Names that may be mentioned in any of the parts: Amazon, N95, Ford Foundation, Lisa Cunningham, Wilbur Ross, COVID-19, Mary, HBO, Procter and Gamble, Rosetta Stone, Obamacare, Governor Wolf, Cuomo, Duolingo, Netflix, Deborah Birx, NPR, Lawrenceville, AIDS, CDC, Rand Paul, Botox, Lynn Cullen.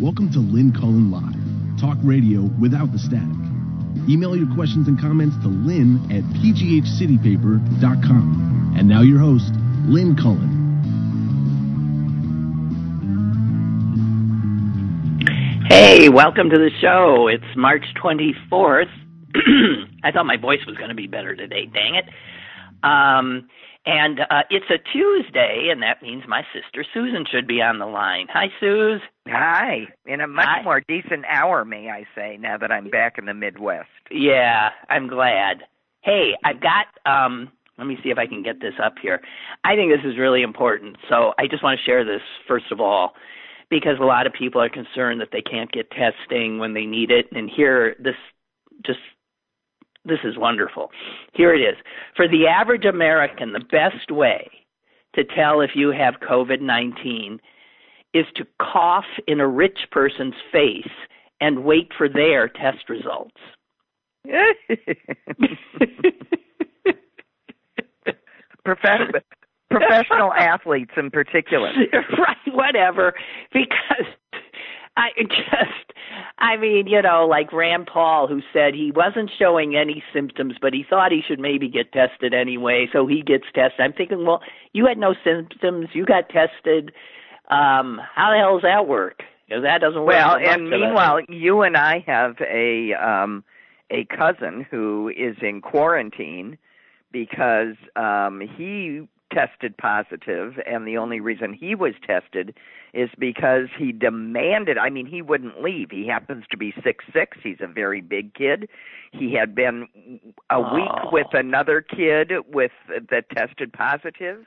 Welcome to Lynn Cullen Live, talk radio without the static. Email your questions and comments to lynn@pghcitypaper.com. And now your host, Lynn Cullen. Hey, welcome to the show. It's March 24th. I thought my voice was going to be better today, dang it. It's a Tuesday, and that means my sister Susan should be on the line. Hi, Suze. Hi. In a much more decent hour, may I say, now that I'm back in the Midwest. Yeah, I'm glad. Hey, I've got let me see if I can get this up here. I think this is really important, so I just want to share this first of all, because a lot of people are concerned that they can't get testing when they need it. And here, this is wonderful. Here it is. For the average American, the best way to tell if you have COVID-19 is to cough in a rich person's face and wait for their test results. Professional athletes in particular. Right, whatever. Because like Rand Paul, who said he wasn't showing any symptoms, but he thought he should maybe get tested anyway, so he gets tested. I'm thinking, well, you had no symptoms, you got tested. How the hell does that work? Because that doesn't work. Well, and meanwhile, you and I have a cousin who is in quarantine because he tested positive, and the only reason he was tested is because he demanded, he wouldn't leave. He happens to be 6'6", he's a very big kid. He had been a week with another kid that tested positive.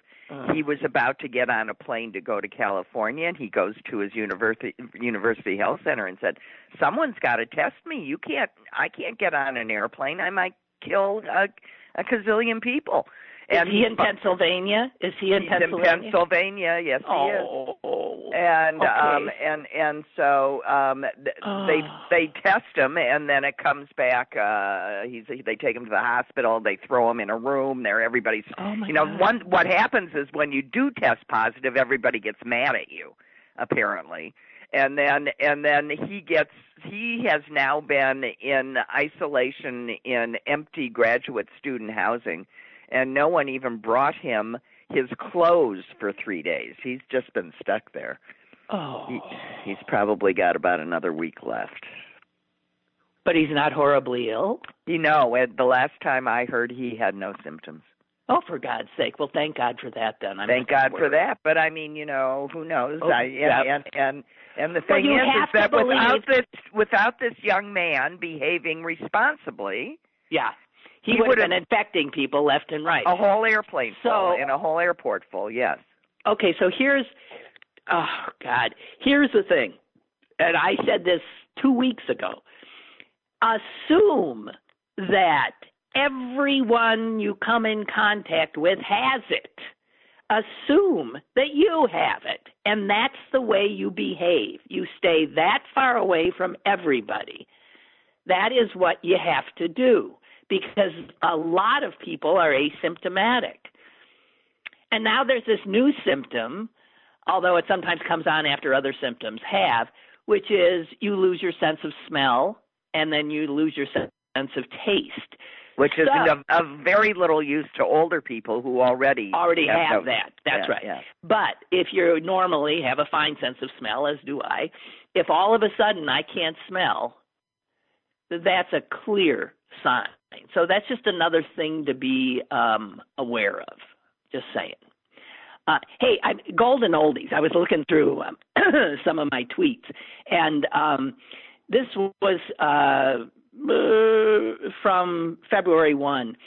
He was about to get on a plane to go to California, and he goes to his university health center and said, someone's got to test me. I can't get on an airplane. I might kill a gazillion people. And is he in Pennsylvania? He's in Pennsylvania. Yes, he is. And okay. They test him, and then it comes back. They take him to the hospital. They throw him in a room. There, everybody's. Oh my God. What happens is when you do test positive, everybody gets mad at you, apparently. And then he has now been in isolation in empty graduate student housing. And no one even brought him his clothes for 3 days. He's just been stuck there. Oh. He's probably got about another week left. But he's not horribly ill? The last time I heard, he had no symptoms. Oh, for God's sake. Well, thank God for that, then. Thank God for that. But, who knows? Oh, and the thing is that without this young man behaving responsibly... Yeah. He would have been infecting people left and right. A whole airplane full and a whole airport full, yes. Okay, so here's the thing, and I said this 2 weeks ago. Assume that everyone you come in contact with has it. Assume that you have it, and that's the way you behave. You stay that far away from everybody. That is what you have to do, because a lot of people are asymptomatic. And now there's this new symptom, although it sometimes comes on after other symptoms have, which is you lose your sense of smell, and then you lose your sense of taste. Which is of very little use to older people who already have that. That's right. Yeah. But if you normally have a fine sense of smell, as do I, if all of a sudden I can't smell, that's a clear sign. So that's just another thing to be aware of, just saying. Hey, golden oldies, I was looking through some of my tweets, and this was from February 1.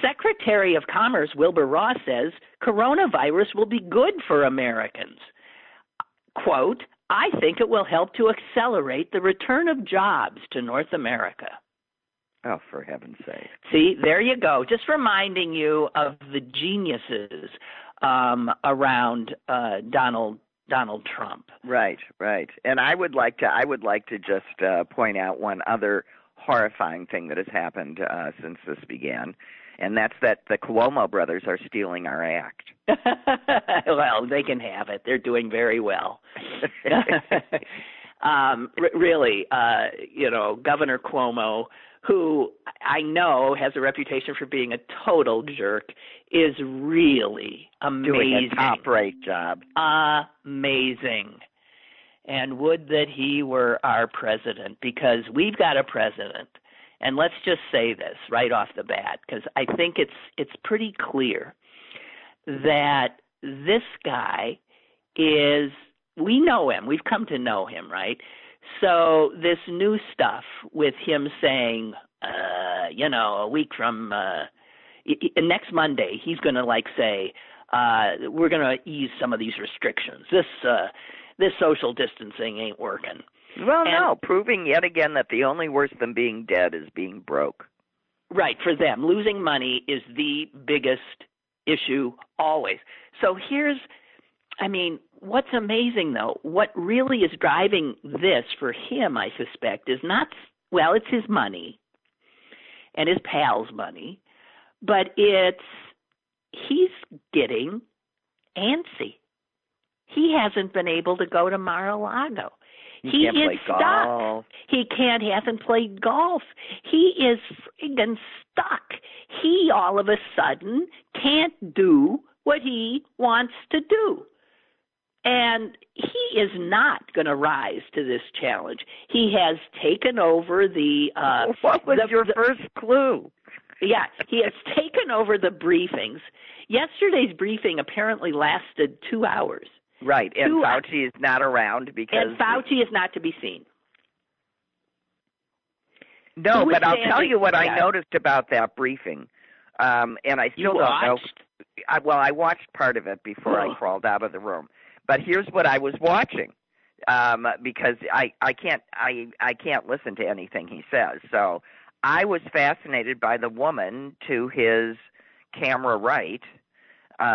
Secretary of Commerce Wilbur Ross says coronavirus will be good for Americans. Quote, I think it will help to accelerate the return of jobs to North America. Oh, for heaven's sake. See, there you go. Just reminding you of the geniuses around Donald Trump. Right. And I would like to just point out one other horrifying thing that has happened since this began, and that's that the Cuomo brothers are stealing our act. Well, they can have it. They're doing very well. Really, Governor Cuomo, who I know has a reputation for being a total jerk, is really amazing. Doing a top-rate job. Amazing. And would that he were our president, because we've got a president. And let's just say this right off the bat, because I think it's pretty clear that this guy is – we know him. We've come to know him, right? So this new stuff with him saying, a week from next Monday, he's going to say, we're going to ease some of these restrictions. This social distancing ain't working. Well, no, proving yet again that the only worse than being dead is being broke. Right, for them. Losing money is the biggest issue always. So what's amazing, though, what really is driving this for him, I suspect, is not, well, it's his money and his pals' money, but he's getting antsy. He hasn't been able to go to Mar-a-Lago. He is stuck. He hasn't played golf. He is friggin' stuck. He all of a sudden can't do what he wants to do. And he is not going to rise to this challenge. He has taken over the... what was your first clue? Yeah, he has taken over the briefings. Yesterday's briefing apparently lasted 2 hours. Right, and Fauci is not around because... And Fauci is not to be seen. No, but I'll tell you what I noticed about that briefing, and I still don't know... Well, I watched part of it before I crawled out of the room, but here's what I was watching, because I can't listen to anything he says. So I was fascinated by the woman to his camera right,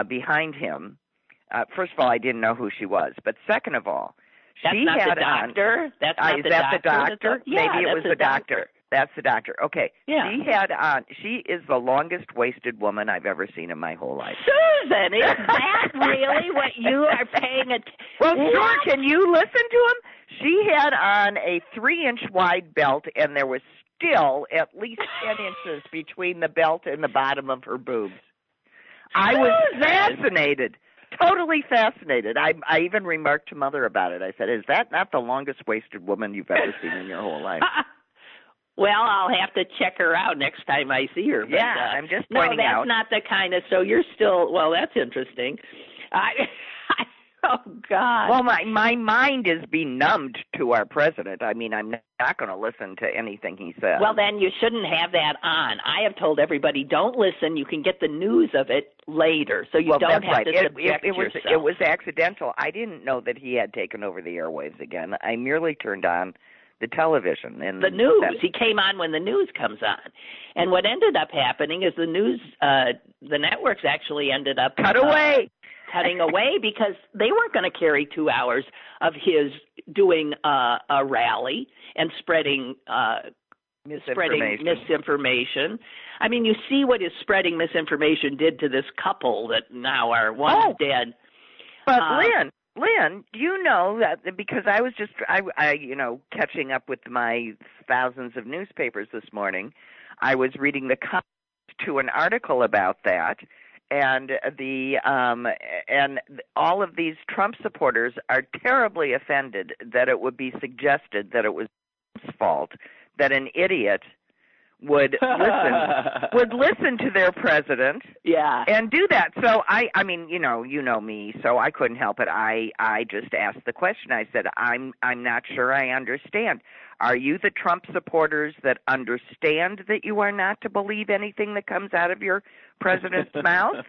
behind him. First of all, I didn't know who she was. But second of all, she had the doctor. On, that's not the doctor. Is that the doctor? Yeah, maybe it was the doctor. That's the doctor. Okay. Yeah. She had on. She is the longest waisted woman I've ever seen in my whole life. Susan, is that really what you are paying attention? Well, sure. Can you listen to him? She had on a 3-inch wide belt, and there was still at least 10 inches between the belt and the bottom of her boobs. I was fascinated. Totally fascinated. I even remarked to Mother about it. I said, is that not the longest-waisted woman you've ever seen in your whole life? Well, I'll have to check her out next time I see her. But, yeah, I'm just pointing out. No, that's not the kind of – so you're still – well, that's interesting. Oh, God. Well, my mind is benumbed to our president. I mean, I'm not going to listen to anything he says. Well, then you shouldn't have that on. I have told everybody, don't listen. You can get the news of it later, so you don't have to subject yourself. It was accidental. I didn't know that he had taken over the airwaves again. I merely turned on the television. And the news. He came on when the news comes on. And what ended up happening is the news, the networks actually ended up cutting away because they weren't going to carry 2 hours of his doing a rally and spreading misinformation. I mean, you see what his spreading misinformation did to this couple that now are one dead. But Lynn, do you know that because I was just catching up with my thousands of newspapers this morning, I was reading the comments to an article about that. And and all of these Trump supporters are terribly offended that it would be suggested that it was Trump's fault that an idiot would listen to their president, and do that. So I mean, you know me, so I couldn't help it. I just asked the question. I said, I'm not sure I understand. Are you the Trump supporters that understand that you are not to believe anything that comes out of your president's mouth?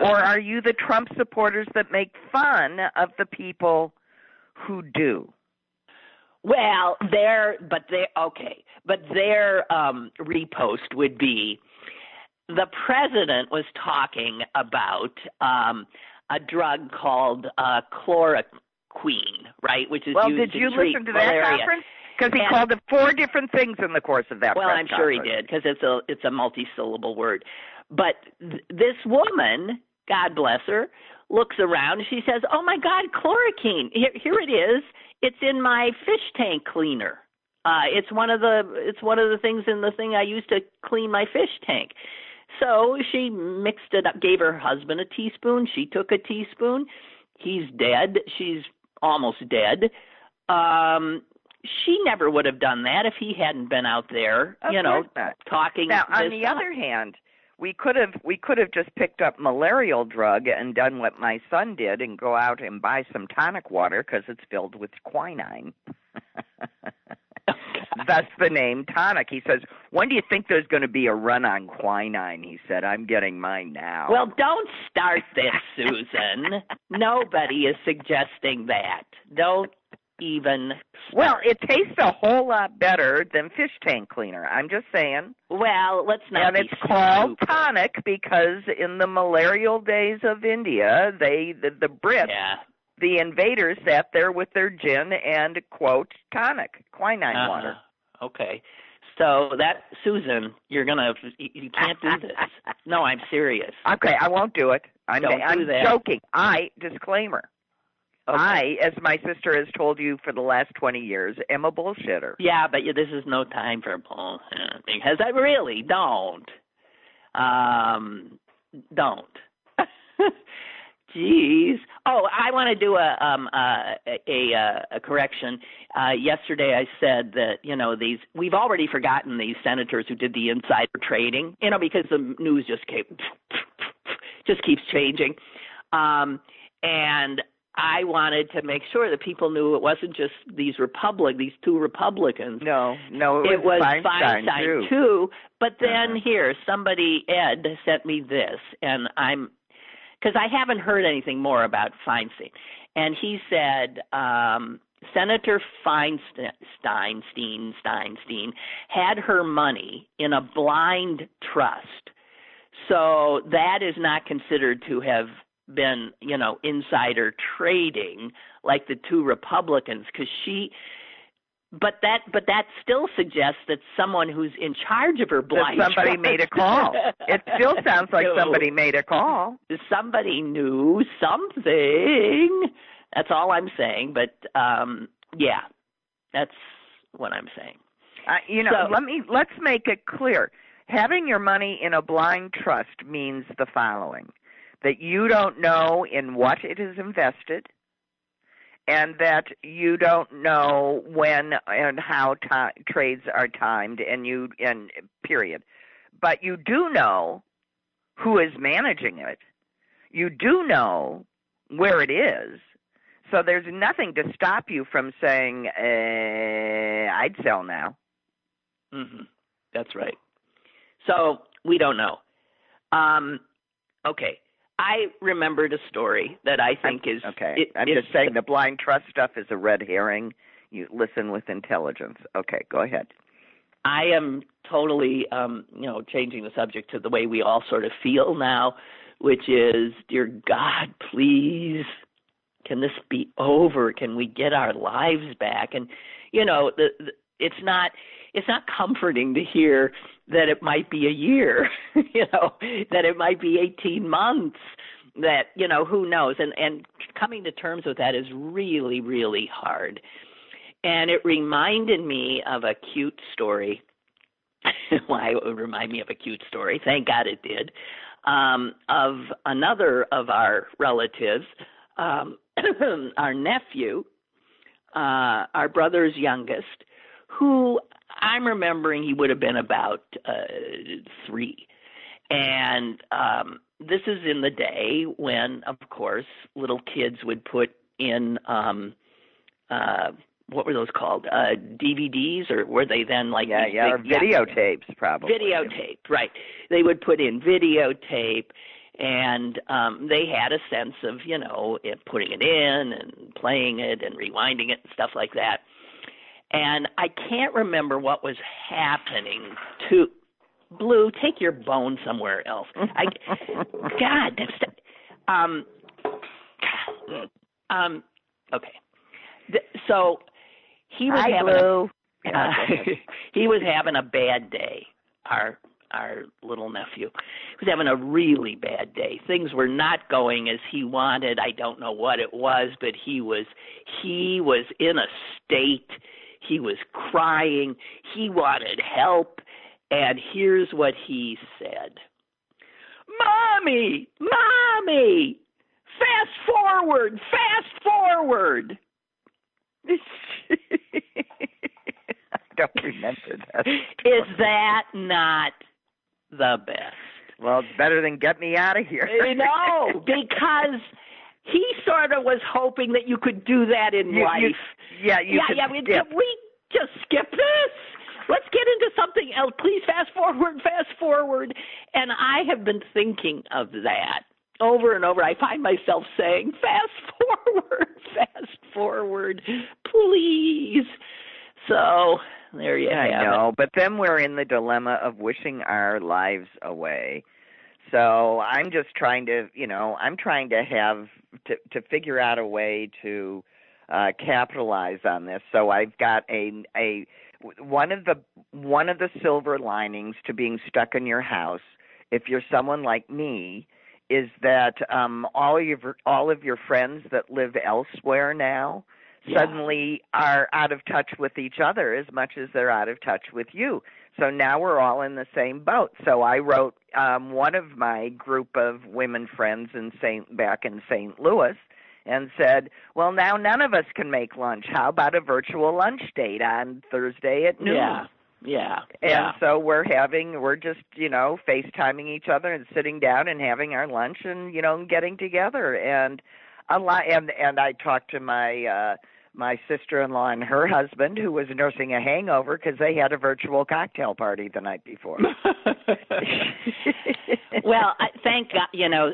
Or are you the Trump supporters that make fun of the people who do? Well, their repost would be the president was talking about a drug called chloroquine, right? Which is used to treat malaria. Well, did you listen to that conference? Because he called it 4 different things in the course of that. Well, I'm sure he did, because it's a multi-syllable word. But this woman, God bless her, looks around and she says, "Oh my God, chloroquine! Here it is. It's in my fish tank cleaner. It's one of the things in the thing I use to clean my fish tank." So she mixed it up, gave her husband a teaspoon. She took a teaspoon. He's dead. She's almost dead. She never would have done that if he hadn't been out there, talking. Now, on the other hand, we could have just picked up malarial drug and done what my son did and go out and buy some tonic water because it's filled with quinine. That's the name, tonic. He says, "When do you think there's going to be a run on quinine?" He said, "I'm getting mine now." Well, don't start this, Susan. Nobody is suggesting that. Don't even start. Well, it tastes a whole lot better than fish tank cleaner. I'm just saying. Well, let's not. And it's called tonic because in the malarial days of India, the Brits. Yeah. The invaders sat there with their gin and, quote, tonic, quinine water. Okay. So that, Susan, you can't do this. No, I'm serious. Okay, I won't do it. I'm joking. Disclaimer. Okay. I, as my sister has told you for the last 20 years, am a bullshitter. Yeah, but this is no time for bullshit, because I really don't. Jeez. Oh, I want to do a correction. Yesterday I said that, we've already forgotten these senators who did the insider trading, because the news just keeps changing. And I wanted to make sure that people knew it wasn't just these 2 Republicans. No, it was Feinstein too. But then here, somebody, Ed, sent me this, and because I haven't heard anything more about Feinstein. And he said, Senator Feinstein had her money in a blind trust. So that is not considered to have been, insider trading like the 2 Republicans, But that still suggests that someone who's in charge of her blind trust. Somebody made a call. It still sounds like somebody made a call. Somebody knew something. That's all I'm saying. But yeah, that's what I'm saying. Let's make it clear. Having your money in a blind trust means the following: that you don't know in what it is invested. And that you don't know when and how trades are timed, period. But you do know who is managing it. You do know where it is. So there's nothing to stop you from saying, I'd sell now. Mm-hmm. That's right. So we don't know. Okay. I remembered a story that I think is okay. I'm just saying the blind trust stuff is a red herring. You listen with intelligence. Okay, go ahead. I am totally, changing the subject to the way we all sort of feel now, which is, dear God, please, can this be over? Can we get our lives back? And it's not comforting to hear that it might be a year, that it might be 18 months, that, who knows? And coming to terms with that is really, really hard. And it reminded me of a cute story. Why it would remind me of a cute story. Thank God it did. Of another of our relatives, our nephew, our brother's youngest, who I'm remembering he would have been about 3. And this is in the day when, of course, little kids would put in, what were those called? DVDs, or were they then like? Yeah, videotapes probably. Videotape, right. They would put in videotape, and they had a sense of, putting it in and playing it and rewinding it and stuff like that. And I can't remember what was happening to Blue. Take your bone somewhere else. God, that's okay. So he was having. Hi, Blue. He was having a bad day, our little nephew. He was having a really bad day. Things were not going as he wanted. I don't know what it was, but he was in a state. He was crying. He wanted help. And here's what he said. Mommy, Mommy, fast forward. I don't remember that. Is that not the best? Well, it's better than get me out of here. No, because he sort of was hoping that you could do that in life. Can we just skip this? Let's get into something else. Please fast forward. And I have been thinking of that over and over. I find myself saying, fast forward, please. So there you have it. I know, but then we're in the dilemma of wishing our lives away. So I'm just trying to, have to figure out a way to capitalize on this. So I've got a one of the silver linings to being stuck in your house, if you're someone like me, is that all of your friends that live elsewhere now suddenly are out of touch with each other as much as they're out of touch with you. So now we're all in the same boat. So I wrote one of my group of women friends back in St. Louis. And said, well, now none of us can make lunch. How about a virtual lunch date on Thursday at noon? Yeah. And so we're just FaceTiming each other and sitting down and having our lunch and, getting together. And a lot. And I talked to my sister-in-law and her husband, who was nursing a hangover because they had a virtual cocktail party the night before. Well, thank God,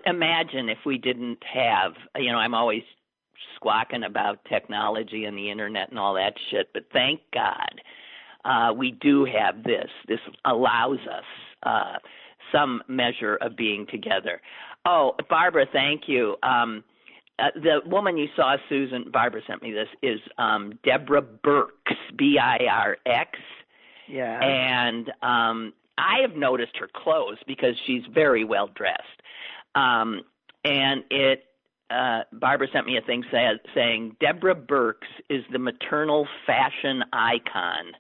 imagine if we didn't have, I'm always squawking about technology and the internet and all that shit, but thank God we do have this. This allows us some measure of being together. Oh, Barbara, thank you. The woman you saw, Susan, Barbara sent me this, is Deborah Birx, B-I-R-X. Yeah. And I have noticed her clothes because she's very well dressed. Barbara sent me a thing saying Deborah Birx is the maternal fashion icon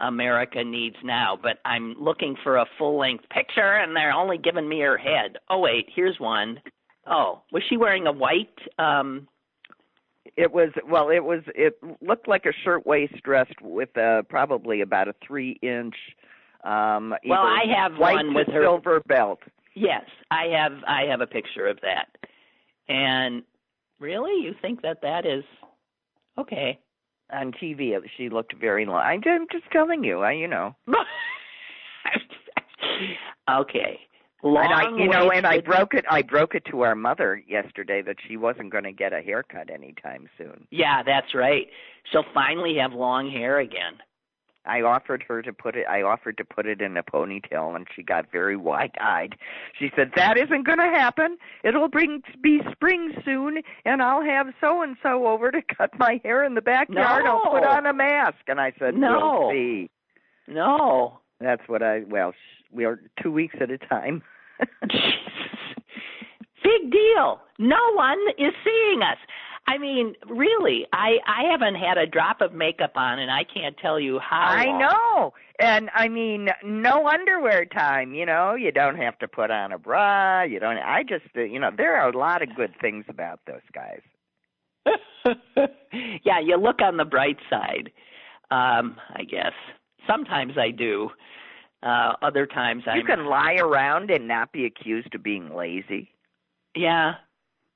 America needs now. But I'm looking for a full-length picture, and they're only giving me her head. Oh, wait, here's one. Oh, was she wearing a white? It looked like a shirtwaist dress with probably about a 3-inch. Well, I have one with her silver belt. Yes, I have a picture of that. And really, you think that is okay? On TV, she looked very long. I'm just telling you, Okay. I broke it to our mother yesterday that she wasn't going to get a haircut anytime soon. Yeah, that's right. She'll finally have long hair again. I offered to put it in a ponytail, and she got very wide-eyed. She said, that isn't going to happen. It'll be spring soon, and I'll have so-and-so over to cut my hair in the backyard. No. I'll put on a mask. And I said, no. We'll see. No. That's what we are 2 weeks at a time. Big deal. No one is seeing us. I mean, really, I haven't had a drop of makeup on, and I can't tell you how long. I know. And, I mean, no underwear time, You don't have to put on a bra. You don't. I just, there are a lot of good things about those guys. Yeah, you look on the bright side, I guess. Sometimes I do. Other times I can lie around and not be accused of being lazy. Yeah,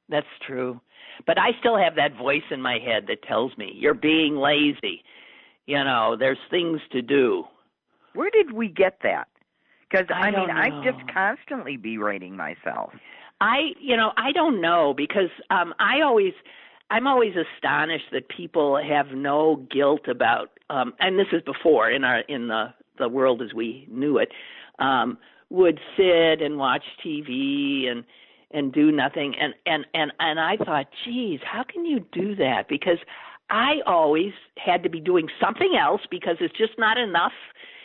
that's true. But I still have that voice in my head that tells me, you're being lazy. There's things to do. Where did we get that? Because, I just constantly berating myself. I don't know because I'm always astonished that people have no guilt about, and this is before in the world as we knew it, would sit and watch TV and do nothing. And I thought, geez, how can you do that? Because I always had to be doing something else because it's just not enough.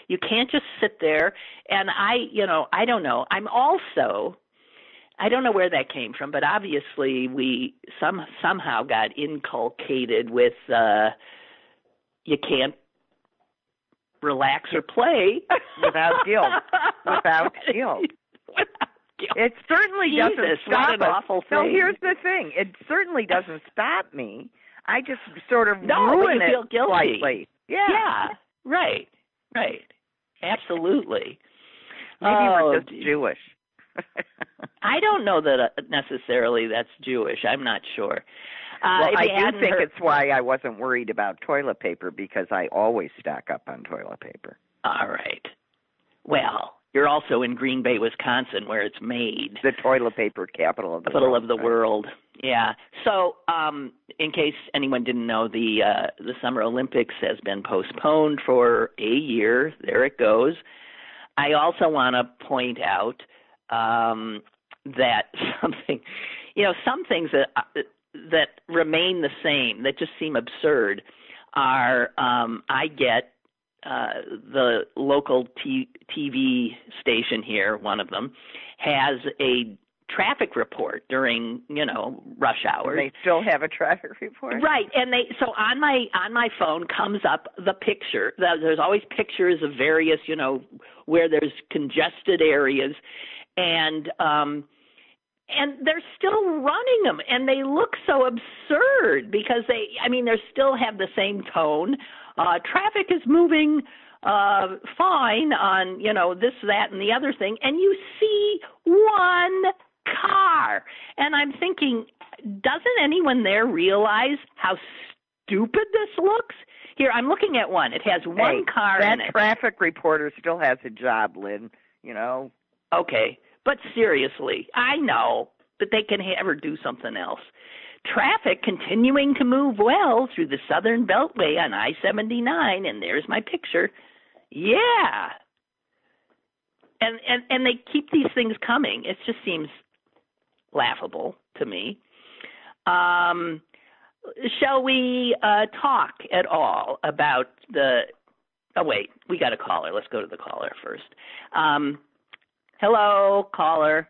You can't just sit there. And I don't know. I'm also, I don't know where that came from, but obviously we somehow got inculcated with you can't relax or play without guilt. Without guilt. It certainly doesn't stop us. What an awful thing. So here's the thing. It certainly doesn't stop me. I just sort of ruin it slightly. Guilty. Yeah. Right. Absolutely. Maybe we're just Jewish. I don't know that necessarily that's Jewish. I'm not sure. Well, I do think it's why I wasn't worried about toilet paper, because I always stack up on toilet paper. All right. Well, you're also in Green Bay, Wisconsin, where it's made. The toilet paper capital of the world. Yeah. So in case anyone didn't know, the Summer Olympics has been postponed for a year. There it goes. I also want to point out that some things that remain the same, that just seem absurd, are I get the local TV station here, one of them, has a traffic report during, rush hour. They still have a traffic report? Right. And so on my phone comes up the picture. There's always pictures of various, where there's congested areas. And they're still running them, and they look so absurd because they still have the same tone. Traffic is moving fine on, this, that, and the other thing, and you see one car. And I'm thinking, doesn't anyone there realize how stupid this looks? Here, I'm looking at one. It has one car in it. That traffic reporter still has a job, Lynn, Okay. But seriously, I know that they can ever do something else. Traffic continuing to move well through the Southern Beltway on I-79, and there's my picture. Yeah. And they keep these things coming. It just seems laughable to me. Shall we talk at all about we got a caller. Let's go to the caller first. Hello, caller.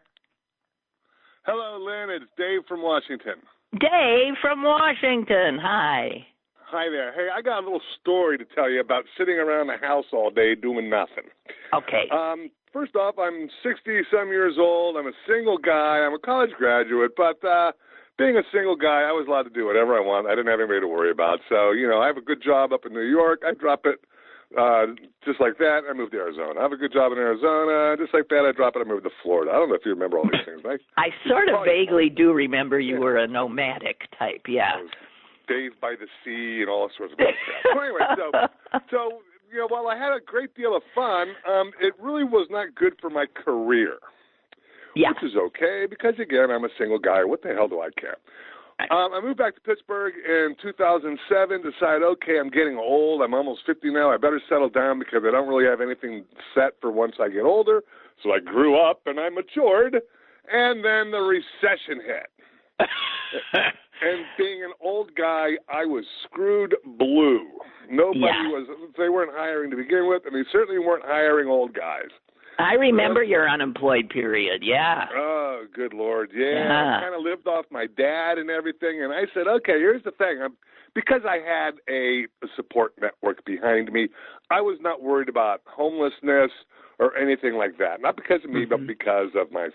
Hello, Lynn. It's Dave from Washington. Hi. Hi there. Hey, I got a little story to tell you about sitting around the house all day doing nothing. Okay. First off, I'm 60-some years old. I'm a single guy. I'm a college graduate. But being a single guy, I was allowed to do whatever I want. I didn't have anybody to worry about. So, I have a good job up in New York. I drop it. Just like that, I moved to Arizona. I have a good job in Arizona. Just like that, I drop it. I moved to Florida. I don't know if you remember all these things, right? I sort of vaguely do remember you were a nomadic type, yeah. Dave by the sea and all sorts of crap. Anyway, so while I had a great deal of fun, it really was not good for my career. Yeah. Which is okay because, again, I'm a single guy. What the hell do I care? I moved back to Pittsburgh in 2007, decided, okay, I'm getting old. I'm almost 50 now. I better settle down because I don't really have anything set for once I get older. So I grew up and I matured, and then the recession hit. And being an old guy, I was screwed blue. They weren't hiring to begin with, and they certainly weren't hiring old guys. I remember your unemployed period, yeah. Oh, good Lord, yeah. I kind of lived off my dad and everything, and I said, okay, here's the thing. Because I had a support network behind me, I was not worried about homelessness or anything like that. Not because of me, but because of my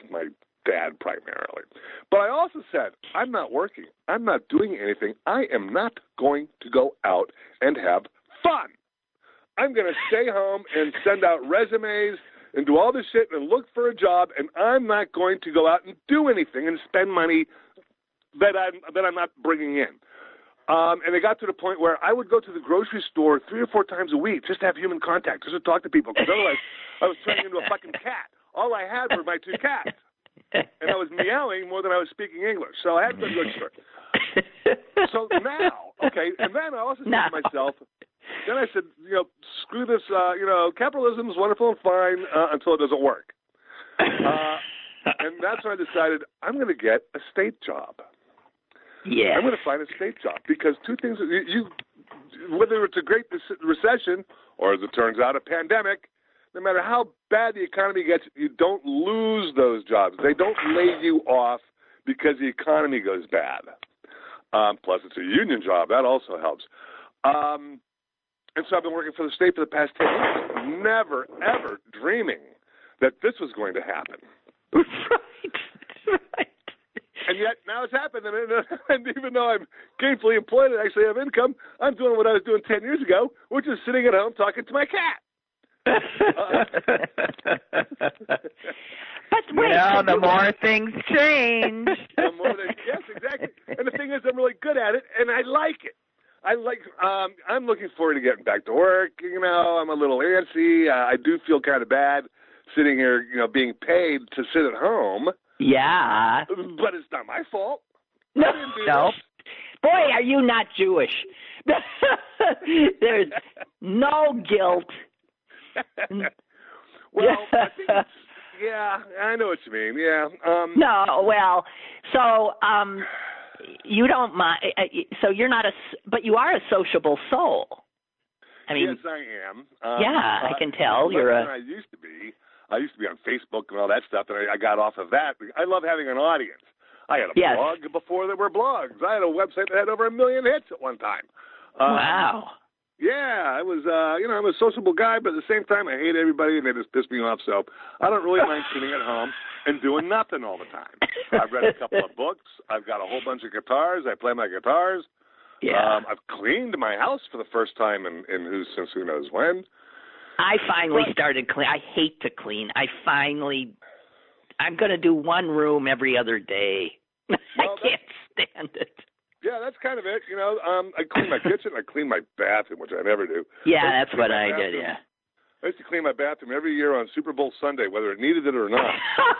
dad primarily. But I also said, I'm not working. I'm not doing anything. I am not going to go out and have fun. I'm going to stay home and send out resumes and do all this shit and look for a job, and I'm not going to go out and do anything and spend money that I'm not bringing in. And it got to the point where I would go to the grocery store 3 or 4 times a week just to have human contact, just to talk to people, because otherwise I was turning into a fucking cat. All I had were my 2 cats. And I was meowing more than I was speaking English, so I had to go to the grocery store. So now, okay, and then I also said to myself, then I said, screw this, capitalism is wonderful and fine until it doesn't work. And that's when I decided I'm going to get a state job. Yeah. I'm going to find a state job because two things, whether it's a great recession or, as it turns out, a pandemic, no matter how bad the economy gets, you don't lose those jobs. They don't lay you off because the economy goes bad. Plus, it's a union job. That also helps. And so I've been working for the state for the past 10 years, never, ever dreaming that this was going to happen. Right. And yet now it's happened, and even though I'm gainfully employed and actually have income, I'm doing what I was doing 10 years ago, which is sitting at home talking to my cat. But wait, no, the more things change. The more they, yes, exactly. And the thing is, I'm really good at it, and I like it. I'm looking forward to getting back to work. You know, I'm a little antsy. I do feel kind of bad sitting here, you know, being paid to sit at home. Yeah. But it's not my fault. No. Boy, are you not Jewish. There's no guilt. Well, I think yeah, I know what you mean. Yeah. No, well, so you don't mind. So you're not but you are a sociable soul. I mean, yes, I am. Yeah, I can tell you're a. I used to be. I used to be on Facebook and all that stuff, and I got off of that. I love having an audience. I had a blog before there were blogs. I had a website that had over 1 million hits at one time. Wow. Yeah, I was, I'm a sociable guy, but at the same time, I hate everybody, and they just piss me off, so I don't really mind sitting at home and doing nothing all the time. I've read a couple of books. I've got a whole bunch of guitars. I play my guitars. Yeah. I've cleaned my house for the first time since who knows when. I finally started clean. I hate to clean. I'm going to do one room every other day. Well, I can't stand it. Yeah, that's kind of it. You know, I clean my kitchen. I clean my bathroom, which I never do. Yeah, that's what I did, yeah. I used to clean my bathroom every year on Super Bowl Sunday, whether it needed it or not.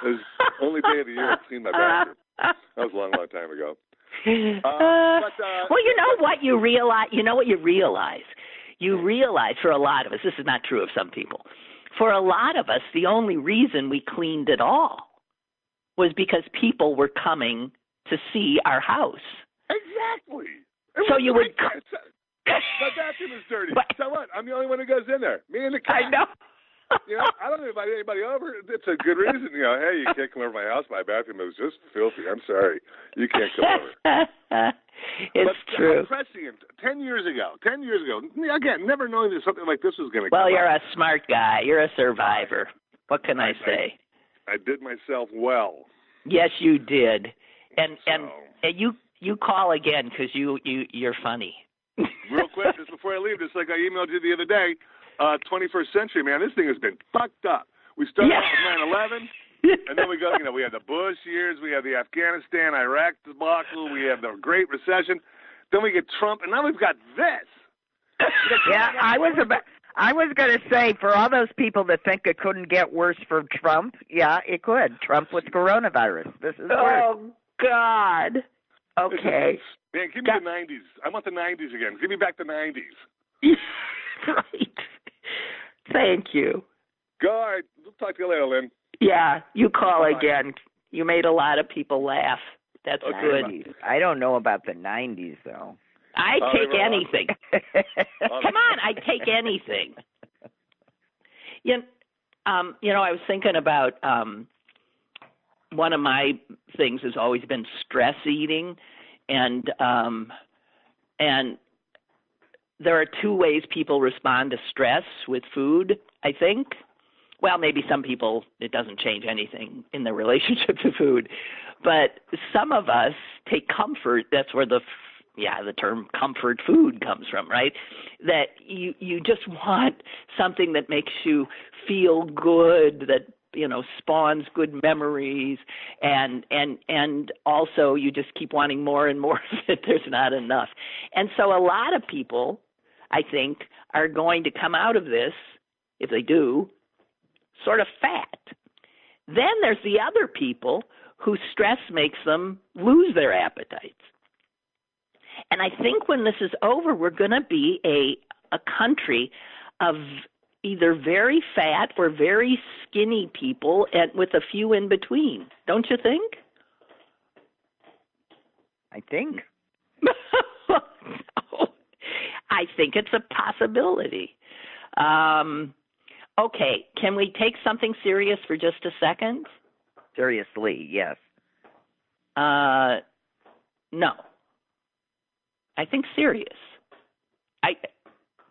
It was the only day of the year I cleaned my bathroom. That was a long, long time ago. Well, you know what you realize? You realize for a lot of us, this is not true of some people, for a lot of us, the only reason we cleaned at all was because people were coming to see our house. Exactly. So you would. My bathroom is dirty. But, so what? I'm the only one who goes in there. Me and the cat. I know. You know, I don't invite anybody over. It's a good reason. You know, hey, you can't come over my house. My bathroom is just filthy. I'm sorry. You can't come over. It's true. Prescient, 10 years ago, again, never knowing that something like this was going to come up. Well, you're a smart guy. You're a survivor. What can I say? I did myself well. Yes, you did. And you call again because you're funny. Real quick, just before I leave, just like I emailed you the other day, 21st century, man, this thing has been fucked up. We started off with 9/11, and then we go, you know, we have the Bush years, we have the Afghanistan, Iraq debacle, we have the Great Recession, then we get Trump, and now we've got this. I was going to say, for all those people that think it couldn't get worse for Trump, yeah, it could. Trump with coronavirus. This is worse. God. Okay. Man, give me the 90s. I want the 90s again. Give me back the 90s. Right. Thank you. All right. We'll talk to you later, Lynn. Yeah, you call again. You made a lot of people laugh. That's good. I don't know about the 90s, though. I take anything. Come on, I take anything. I was thinking about one of my things has always been stress eating, and there are two ways people respond to stress with food, I think. Well, maybe some people, it doesn't change anything in their relationship to food. But some of us take comfort. That's where the term comfort food comes from, right? That you just want something that makes you feel good, that, you know, spawns good memories. And also you just keep wanting more and more of it. There's not enough. And so a lot of people, I think, are going to come out of this, if they do, sort of fat. Then there's the other people whose stress makes them lose their appetites. And I think when this is over, we're going to be a country of either very fat or very skinny people, and with a few in between. Don't you think? I think. I think it's a possibility. Okay, can we take something serious for just a second? Seriously, yes. No. I think serious.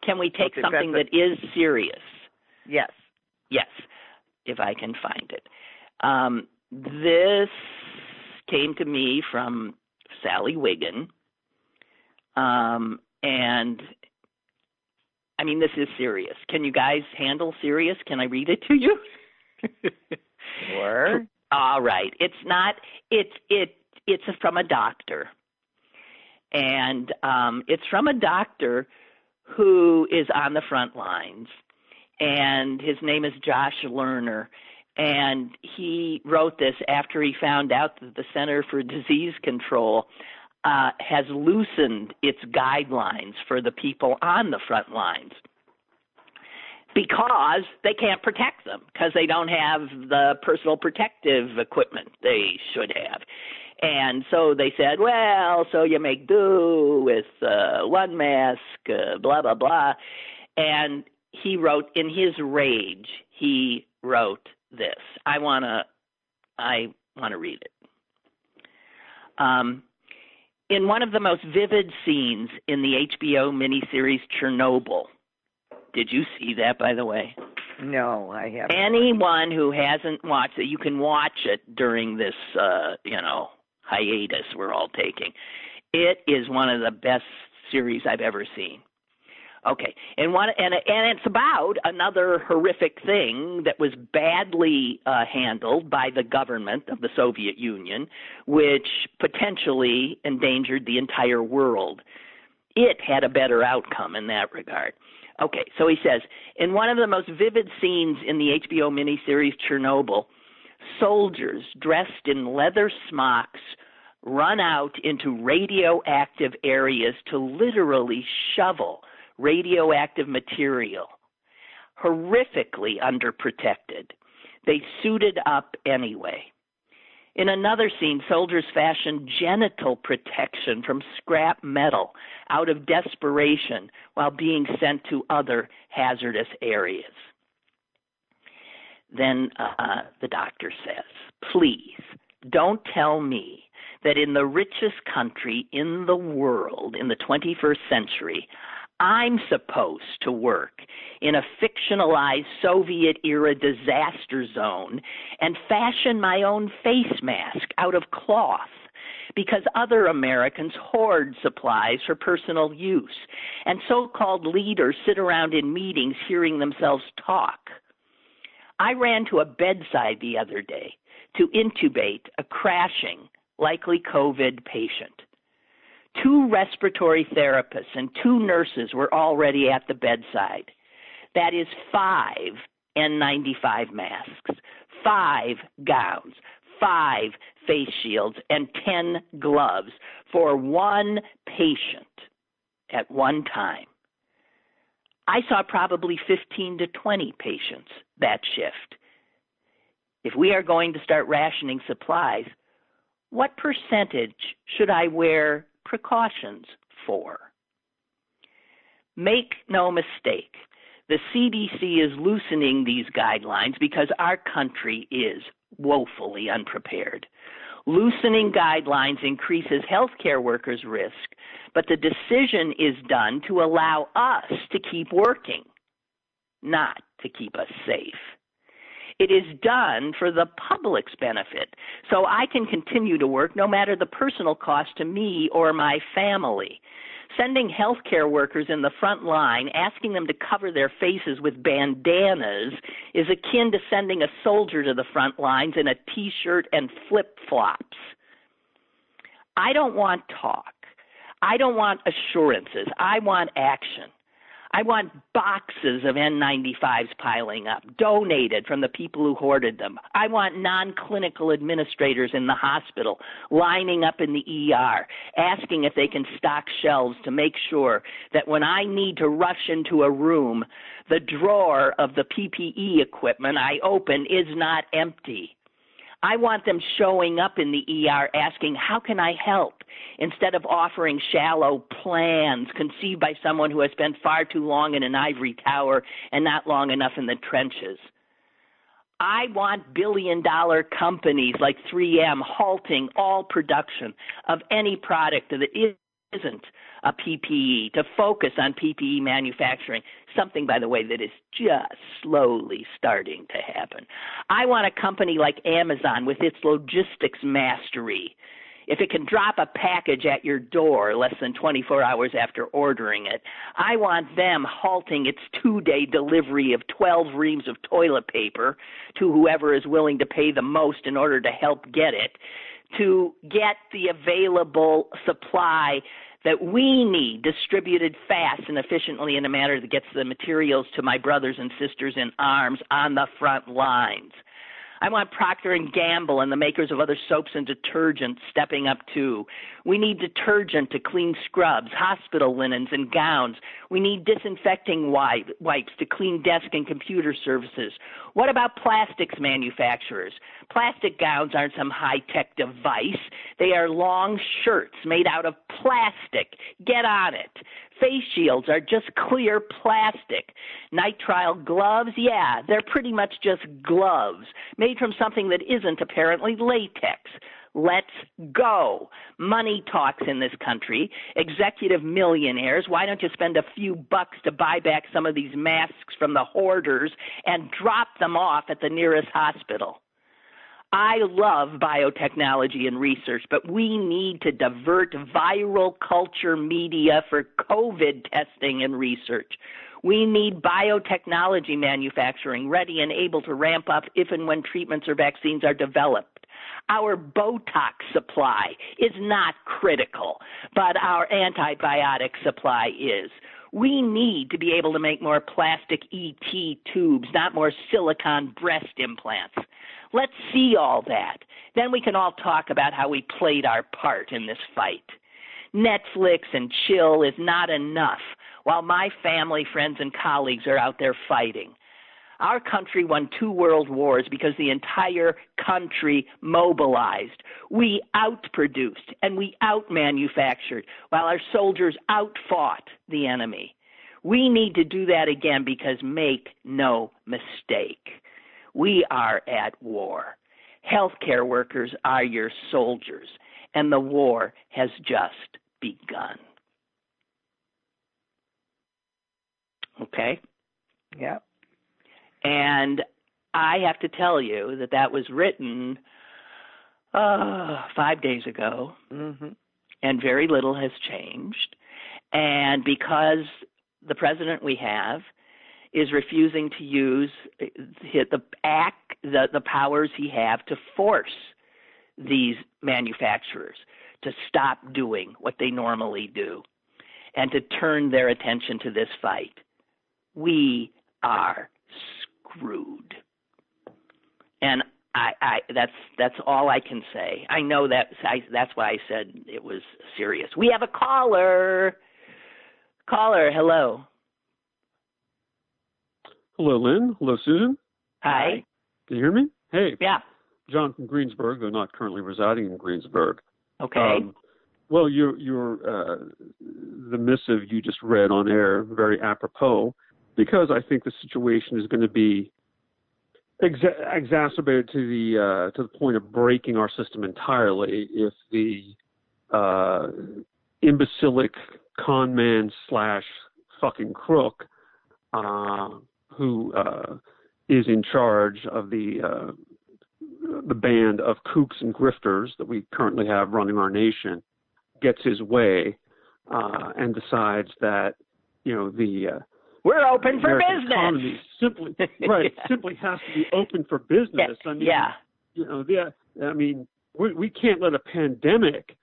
Can we take something that is serious? Yes. Yes, if I can find it. This came to me from Sally Wiggin. And I mean, this is serious. Can you guys handle serious? Can I read it to you? Sure. All right. It's not. It's from a doctor, and it's from a doctor who is on the front lines, and his name is Josh Lerner, and he wrote this after he found out that the Center for Disease Control has loosened its guidelines for the people on the front lines because they can't protect them, because they don't have the personal protective equipment they should have. And so they said, well, so you make do with one mask, blah, blah, blah. And he wrote, in his rage, he wrote this. I want to read it. In one of the most vivid scenes in the HBO miniseries Chernobyl, did you see that, by the way? No, I haven't. Anyone who hasn't watched it, you can watch it during this, hiatus we're all taking. It is one of the best series I've ever seen. Okay, and it's about another horrific thing that was badly handled by the government of the Soviet Union, which potentially endangered the entire world. It had a better outcome in that regard. Okay, so he says, in one of the most vivid scenes in the HBO miniseries Chernobyl, soldiers dressed in leather smocks run out into radioactive areas to literally shovel radioactive material, horrifically underprotected. They suited up anyway. In another scene, soldiers fashioned genital protection from scrap metal out of desperation while being sent to other hazardous areas. Then the doctor says, please don't tell me that in the richest country in the world, in the 21st century, I'm supposed to work in a fictionalized Soviet-era disaster zone and fashion my own face mask out of cloth because other Americans hoard supplies for personal use, and so-called leaders sit around in meetings hearing themselves talk. I ran to a bedside the other day to intubate a crashing, likely COVID patient. 2 respiratory therapists and 2 nurses were already at the bedside. That is 5 N95 masks, 5 gowns, 5 face shields, and 10 gloves for 1 patient at one time. I saw probably 15 to 20 patients that shift. If we are going to start rationing supplies, what percentage should I wear precautions for? Make no mistake, the CDC is loosening these guidelines because our country is woefully unprepared. Loosening guidelines increases healthcare workers' risk, but the decision is done to allow us to keep working, not to keep us safe. It is done for the public's benefit, so I can continue to work no matter the personal cost to me or my family. Sending healthcare workers in the front line, asking them to cover their faces with bandanas, is akin to sending a soldier to the front lines in a T-shirt and flip-flops. I don't want talk. I don't want assurances. I want action. I want boxes of N95s piling up, donated from the people who hoarded them. I want non-clinical administrators in the hospital lining up in the ER, asking if they can stock shelves to make sure that when I need to rush into a room, the drawer of the PPE equipment I open is not empty. I want them showing up in the ER asking, how can I help? Instead of offering shallow plans conceived by someone who has spent far too long in an ivory tower and not long enough in the trenches. I want billion-dollar companies like 3M halting all production of any product that isn't a PPE, to focus on PPE manufacturing, something, by the way, that is just slowly starting to happen. I want a company like Amazon with its logistics mastery. If it can drop a package at your door less than 24 hours after ordering it, I want them halting its two-day delivery of 12 reams of toilet paper to whoever is willing to pay the most in order to help get it, to get the available supply that we need distributed fast and efficiently in a manner that gets the materials to my brothers and sisters in arms on the front lines. I want Procter and Gamble and the makers of other soaps and detergents stepping up too. We need detergent to clean scrubs, hospital linens, and gowns. We need disinfecting wipes to clean desk and computer services. What about plastics manufacturers? Plastic gowns aren't some high-tech device. They are long shirts made out of plastic. Get on it. Face shields are just clear plastic. Nitrile gloves, yeah, they're pretty much just gloves, made from something that isn't apparently latex. Let's go. Money talks in this country. Executive millionaires, why don't you spend a few bucks to buy back some of these masks from the hoarders and drop them off at the nearest hospital? I love biotechnology and research, but we need to divert viral culture media for COVID testing and research. We need biotechnology manufacturing ready and able to ramp up if and when treatments or vaccines are developed. Our Botox supply is not critical, but our antibiotic supply is. We need to be able to make more plastic ET tubes, not more silicone breast implants. Let's see all that. Then we can all talk about how we played our part in this fight. Netflix and chill is not enough while my family, friends, and colleagues are out there fighting. Our country won 2 world wars because the entire country mobilized. We outproduced and we outmanufactured while our soldiers outfought the enemy. We need to do that again because make no mistake, we are at war. Healthcare workers are your soldiers, and the war has just begun. Okay? Yeah. And I have to tell you that that was written 5 days ago, and very little has changed. And because the president we have is refusing to use the powers he have to force these manufacturers to stop doing what they normally do and to turn their attention to this fight, we are screwed. And that's all I can say. I know that's why I said it was serious. We have a caller. Caller, hello. Hello, Lynn. Hello, Susan. Hi. Can you hear me? Hey. Yeah. John from Greensburg, though not currently residing in Greensburg. Okay. Well, you're the missive you just read on air, very apropos, because I think the situation is going to be exacerbated to the point of breaking our system entirely if the imbecilic con man / fucking crook who is in charge of the band of kooks and grifters that we currently have running our nation gets his way and decides that, you know, we're open for business. Simply has to be open for business. Yeah. I mean, we can't let a pandemic,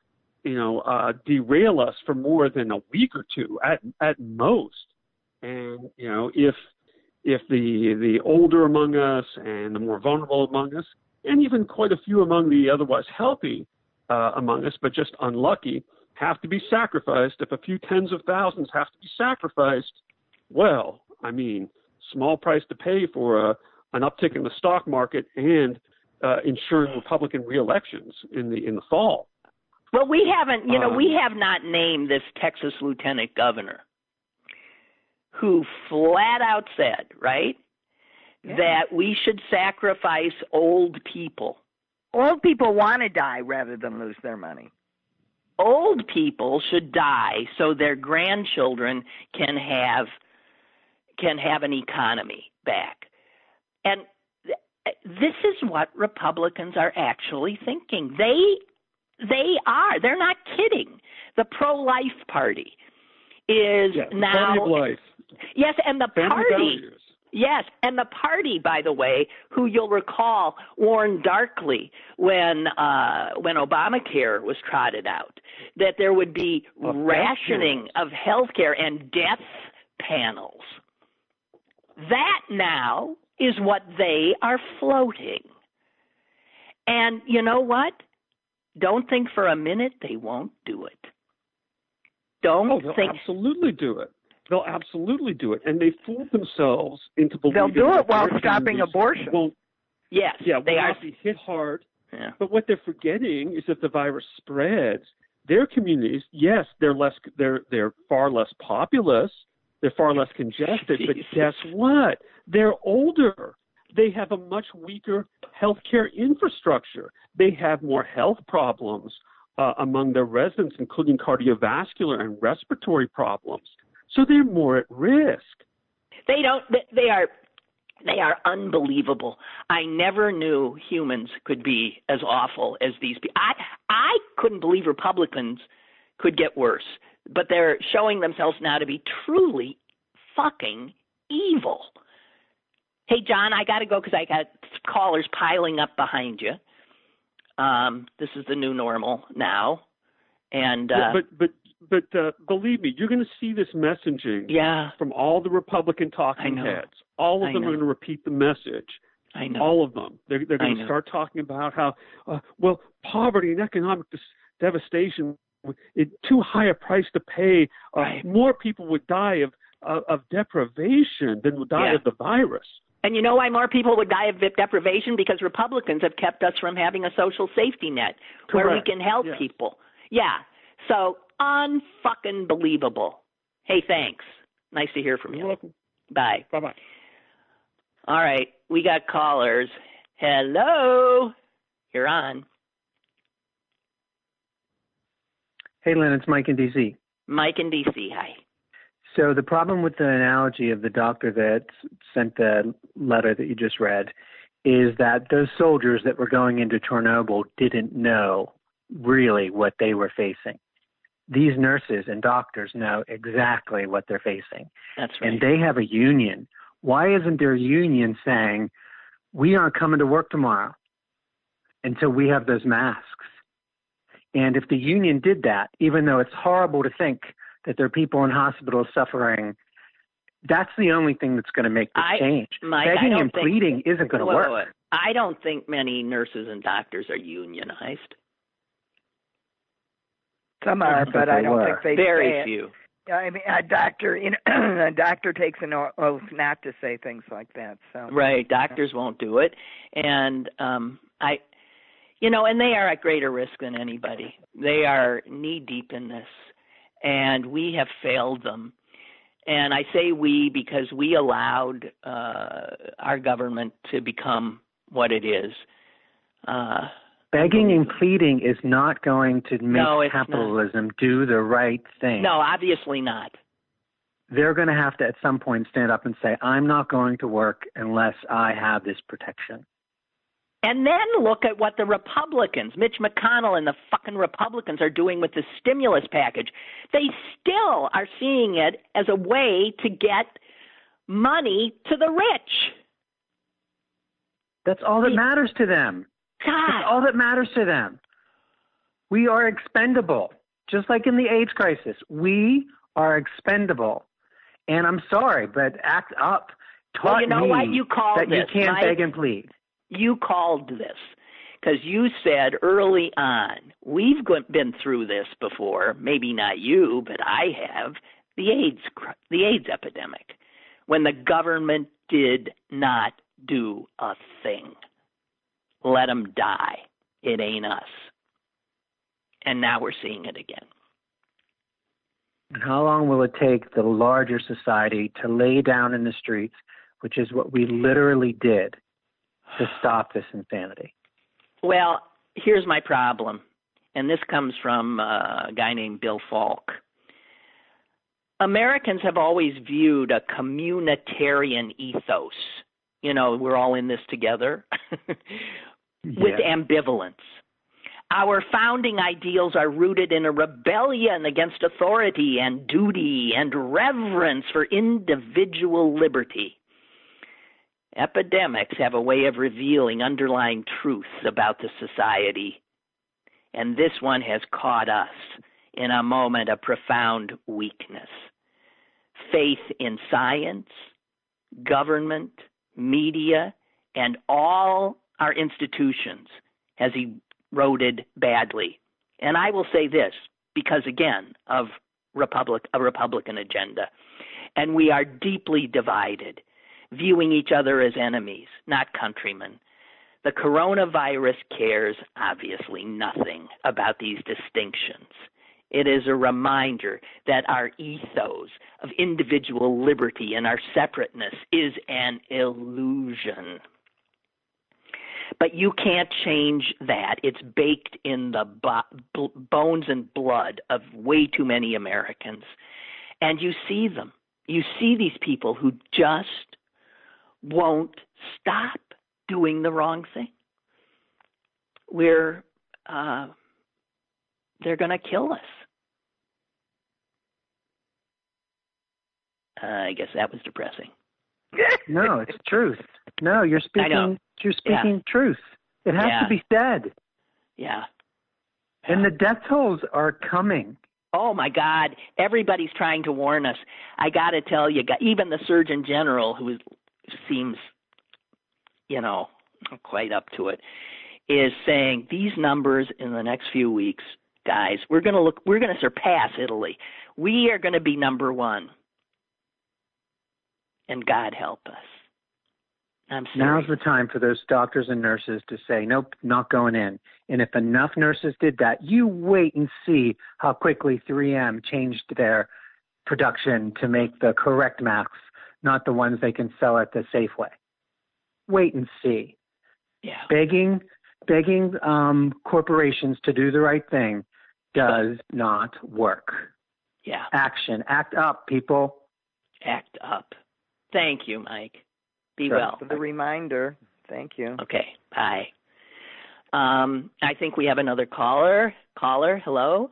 derail us for more than a week or two at most. And if the older among us and the more vulnerable among us, and even quite a few among the otherwise healthy among us, but just unlucky, have to be sacrificed, if a few tens of thousands have to be sacrificed, well, small price to pay for an uptick in the stock market and ensuring Republican re-elections in the fall. Well, we haven't, we have not named this Texas lieutenant governor who flat out said, right, that we should sacrifice old people. Old people want to die rather than lose their money. Old people should die so their grandchildren can have an economy back. And this is what Republicans are actually thinking. They're not kidding. The pro-life party is now. Party of life. Yes, and the family party. Values. Yes, and the party, by the way, who you'll recall warned darkly when Obamacare was trotted out, that there would be rationing of health care and death panels. That now is what they are floating. And you know what? Don't think for a minute they won't do it. They'll absolutely do it. They'll absolutely do it. And they fooled themselves into believing they'll do it while stopping abortion. Will be hit hard. Yeah. But what they're forgetting is that the virus spreads. Their communities, yes, they're far less populous, they're far less congested, but guess what? They're older. They have a much weaker healthcare infrastructure. They have more health problems among their residents, including cardiovascular and respiratory problems. So they're more at risk. They are unbelievable. I never knew humans could be as awful as these people. I couldn't believe Republicans could get worse, but they're showing themselves now to be truly fucking evil. Hey, John, I got to go because I got callers piling up behind you. This is the new normal now, and But believe me, you're going to see this messaging from all the Republican talking heads. All of them are going to repeat the message. I know. All of them. They're going to start talking about how, poverty and economic devastation, it's too high a price to pay. More people would die of deprivation than would die of the virus. And you know why more people would die of deprivation? Because Republicans have kept us from having a social safety net where we can help people. Yeah. So unfucking believable. Hey, thanks. Nice to hear from you. You're welcome. Bye. Bye-bye. All right. We got callers. Hello. You're on. Hey, Lynn. It's Mike in D.C. Mike in D.C. Hi. So the problem with the analogy of the doctor that sent the letter that you just read is that those soldiers that were going into Chernobyl didn't know really what they were facing. These nurses and doctors know exactly what they're facing. That's right. And they have a union. Why isn't their union saying, we aren't coming to work tomorrow until we have those masks? And if the union did that, even though it's horrible to think that there are people in hospitals suffering, that's the only thing that's going to make this change. Mike, begging and pleading isn't going to work. Wait. I don't think many nurses and doctors are unionized. Some are, but I don't think they very few. I mean, a doctor takes an oath not to say things like that. So right, doctors won't do it, and and they are at greater risk than anybody. They are knee deep in this, and we have failed them. And I say we because we allowed our government to become what it is. Begging and pleading is not going to make capitalism do the right thing. No, obviously not. They're going to have to at some point stand up and say, I'm not going to work unless I have this protection. And then look at what the Republicans, Mitch McConnell and the fucking Republicans, are doing with the stimulus package. They still are seeing it as a way to get money to the rich. That's all that matters to them. God. It's all that matters to them. We are expendable, just like in the AIDS crisis. We are expendable. And I'm sorry, but act up. Well, you know what? You called that this. You can't beg and plead. You called this because you said early on, we've been through this before, maybe not you, but I have, the AIDS epidemic, when the government did not do a thing. let them die. It ain't us. And now we're seeing it again. And how long will it take the larger society to lay down in the streets, which is what we literally did, to stop this insanity? Well, here's my problem. And this comes from a guy named Bill Falk. Americans have always viewed a communitarian ethos. You know, we're all in this together. With ambivalence. Our founding ideals are rooted in a rebellion against authority and duty and reverence for individual liberty. Epidemics have a way of revealing underlying truths about the society, and this one has caught us in a moment of profound weakness. Faith in science, government, media, and all our institutions has eroded badly. And I will say this, because again, of a Republican agenda. And we are deeply divided, viewing each other as enemies, not countrymen. The coronavirus cares obviously nothing about these distinctions. It is a reminder that our ethos of individual liberty and our separateness is an illusion. But you can't change that. It's baked in the bones and blood of way too many Americans. And you see them. You see these people who just won't stop doing the wrong thing. They're going to kill us. I guess that was depressing. No, it's truth. No, you're speaking truth. It has to be said. Yeah. And the death tolls are coming. Oh, my God. Everybody's trying to warn us. I got to tell you, even the Surgeon General, who seems, you know, not quite up to it, is saying these numbers in the next few weeks, guys, we're going to surpass Italy. We are going to be number one. And God help us. I'm sorry. Now's the time for those doctors and nurses to say, nope, not going in. And if enough nurses did that, you wait and see how quickly 3M changed their production to make the correct masks, not the ones they can sell at the Safeway. Wait and see. Yeah. Begging corporations to do the right thing does not work. Yeah. Action. Act up, people. Act up. Thank you, Mike. Be well. Thanks for the reminder. Thank you. Okay. Bye. I think we have another caller. Caller, hello?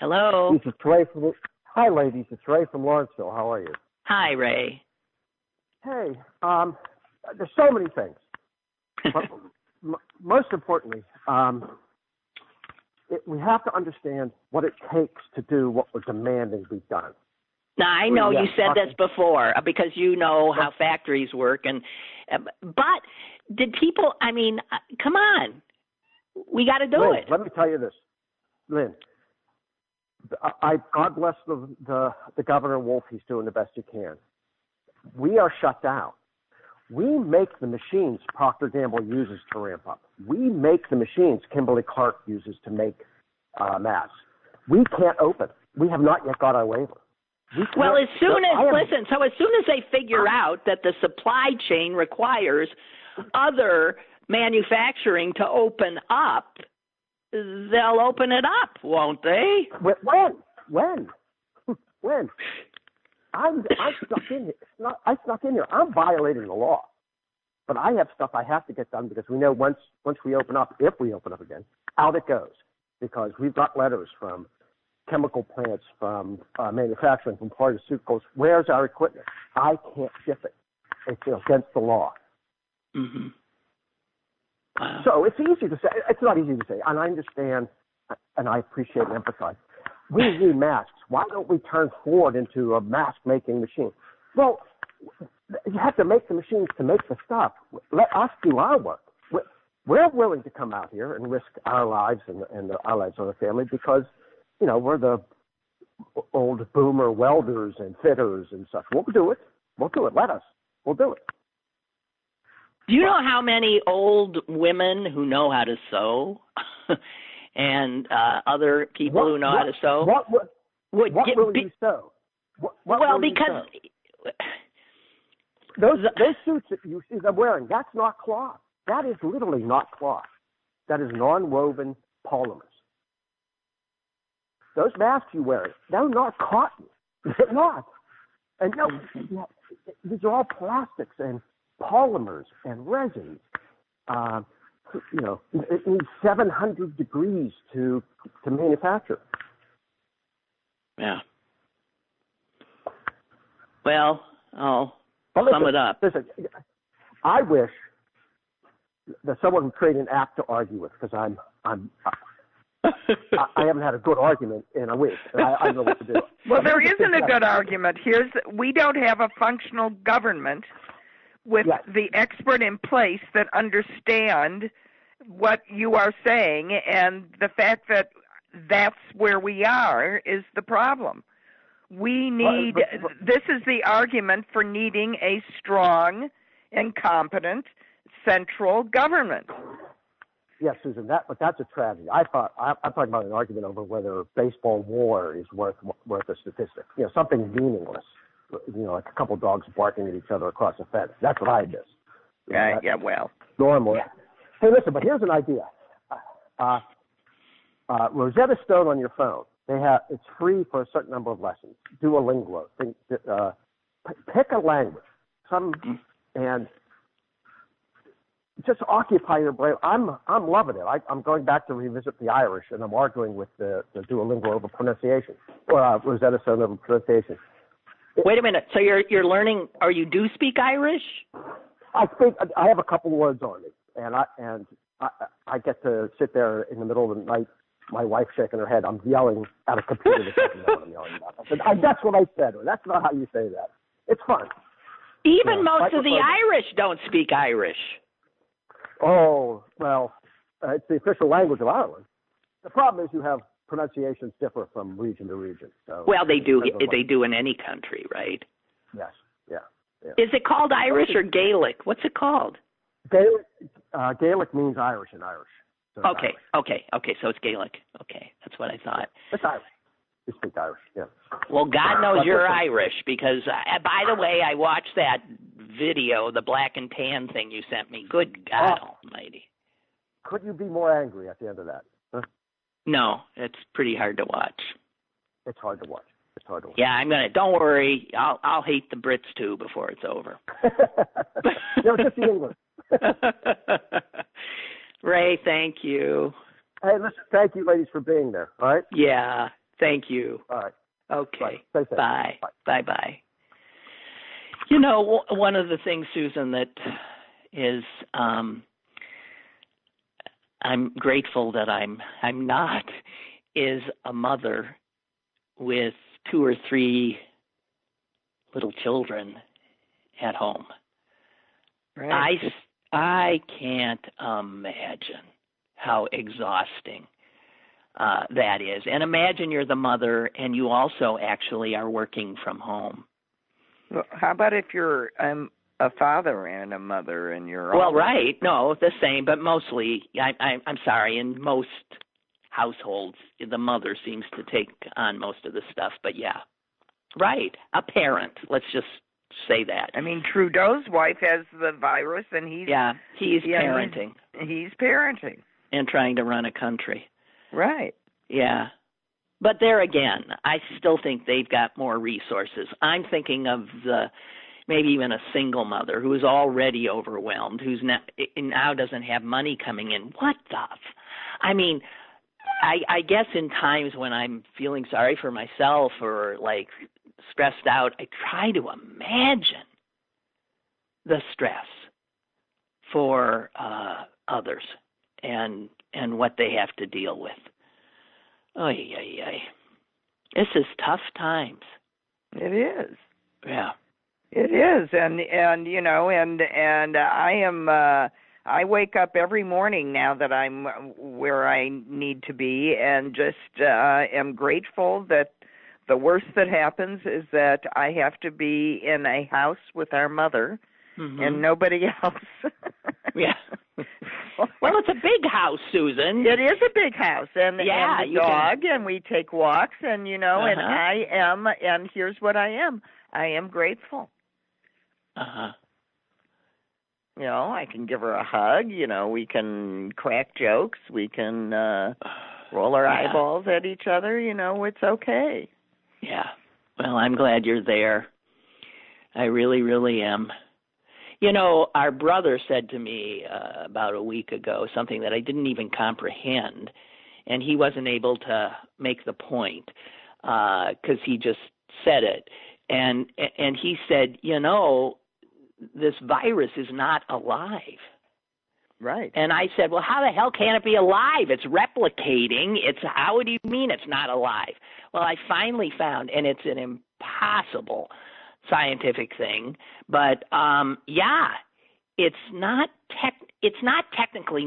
Hello? This is Ray from, hi, ladies. It's Ray from Lawrenceville. How are you? Hi, Ray. Hey. There's so many things. But most importantly, we have to understand what it takes to do what we're demanding be done. Now, I know you said this before because you know how factories work, but did people, I mean, come on. We got to do Lynn, it. Let me tell you this, Lynn. God bless the Governor Wolf. He's doing the best he can. We are shut down. We make the machines Procter and Gamble uses to ramp up. We make the machines Kimberly Clark uses to make masks. We can't open. We have not yet got our waiver. Well, as soon as they figure out that the supply chain requires other manufacturing to open up, they'll open it up, won't they? When? I'm stuck in here. I snuck in here. I'm violating the law, but I have stuff I have to get done because we know once we open up, if we open up again, out it goes because we've got letters from chemical plants, from manufacturing, from pharmaceuticals. Where's our equipment? I can't ship it. It's against the law. Mm-hmm. Wow. So it's easy to say. It's not easy to say. And I understand, and I appreciate and empathize. We need masks. Why don't we turn Ford into a mask-making machine? Well, you have to make the machines to make the stuff. Let us do our work. We're willing to come out here and risk our lives and our lives of the family because you know, we're the old boomer welders and fitters and such. We'll do it. Let us. We'll do it. Do you know how many old women who know how to sew and other people who know how to sew? What will you sew? Those suits that you see them wearing, that's not cloth. That is literally not cloth. That is non-woven polymers. Those masks you wear, they're not cotton. They're not. And no, these are all plastics and polymers and resins. You know, it needs 700 degrees to manufacture. Yeah. Well, I'll sum it up. Listen, I wish that someone would create an app to argue with, because I haven't had a good argument in a week. I don't know what to do. Well, there isn't a good argument. We don't have a functional government with the expert in place that understand what you are saying, and the fact that that's where we are is the problem. We need – this is the argument for needing a strong and competent central government. Yes, Susan, that's a tragedy. I'm talking about an argument over whether baseball WAR is worth a statistic. You know, something meaningless. You know, like a couple dogs barking at each other across a fence. That's what I miss. Normal. Yeah. Hey, listen, but here's an idea. Rosetta Stone on your phone. It's free for a certain number of lessons. Duolingo. Pick a language. And just occupy your brain. I'm loving it. I'm going back to revisit the Irish, and I'm arguing with the Duolingo over pronunciation, or Rosetta Stone over pronunciation. Wait a minute. So you're learning? Or you do speak Irish? I have a couple words on it, and I get to sit there in the middle of the night. My wife shaking her head. I'm yelling at a computer. I'm yelling about. I said, that's what I said. That's not how you say that. It's fun. Even most of the Irish don't speak Irish. Oh, well, it's the official language of Ireland. The problem is you have pronunciations differ from region to region. So they do. They do in any country, right? Yes. Yeah. Is it called Irish or Gaelic? What's it called? Gaelic means Irish in Irish. So okay. So it's Gaelic. Okay, that's what I thought. It's Irish. You speak Irish, yeah. Well, God knows you're Irish, because, by the way, I watched that video, the black and tan thing you sent me. Good God almighty. Could you be more angry at the end of that? Huh? No, it's pretty hard to watch. Yeah, don't worry. I'll hate the Brits, too, before it's over. No, just the English. Ray, thank you. Hey, listen, thank you, ladies, for being there, all right? Yeah, thank you. All right. Okay, bye. Bye-bye. You know, one of the things, Susan, that is I'm grateful that I'm not, is a mother with 2 or 3 little children at home. Right. I can't imagine how exhausting that is. And imagine you're the mother and you also actually are working from home. Well, how about if you're a father and a mother and you're all... Well, right. No, the same, but mostly, I'm sorry, in most households, the mother seems to take on most of the stuff, but yeah. Right. A parent, let's just... say that. I mean, Trudeau's wife has the virus, and he's parenting. He's parenting and trying to run a country. Right. Yeah, but there again, I still think they've got more resources. I'm thinking of maybe even a single mother who is already overwhelmed, who's now doesn't have money coming in. What the? I mean, I guess in times when I'm feeling sorry for myself or like stressed out, I try to imagine the stress for others and what they have to deal with. This is tough times. It is. Yeah. It is, and you know, and I am. I wake up every morning now that I'm where I need to be, and just am grateful that. The worst that happens is that I have to be in a house with our mother mm-hmm. and nobody else. Yeah. Well, it's a big house, Susan. It is a big house, and the dog, and we take walks, and you know, uh-huh. and I am, and here's what I am. I am grateful. Uh-huh. You know, I can give her a hug. You know, we can crack jokes. We can roll our eyeballs at each other. You know, it's okay. Yeah. Well, I'm glad you're there. I really, really am. You know, our brother said to me about a week ago something that I didn't even comprehend, and he wasn't able to make the point because he just said it. And he said, you know, this virus is not alive. Right. And I said, well, how the hell can it be alive? It's replicating. It's how do you mean it's not alive? Well, I finally found, and it's an impossible scientific thing, but it's not technically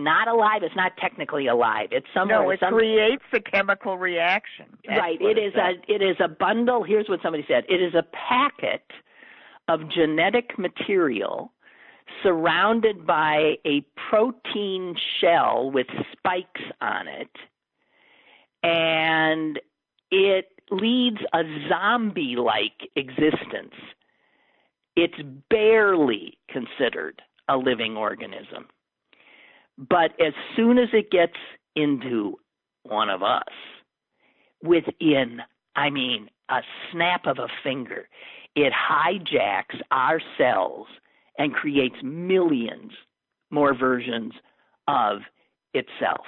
alive. It's somewhere. No, it creates a chemical reaction. That's right. It is a bundle. Here's what somebody said. It is a packet of genetic material surrounded by a protein shell with spikes on it, and it leads a zombie-like existence. It's barely considered a living organism. But as soon as it gets into one of us, within, I mean, a snap of a finger, it hijacks our cells and creates millions more versions of itself.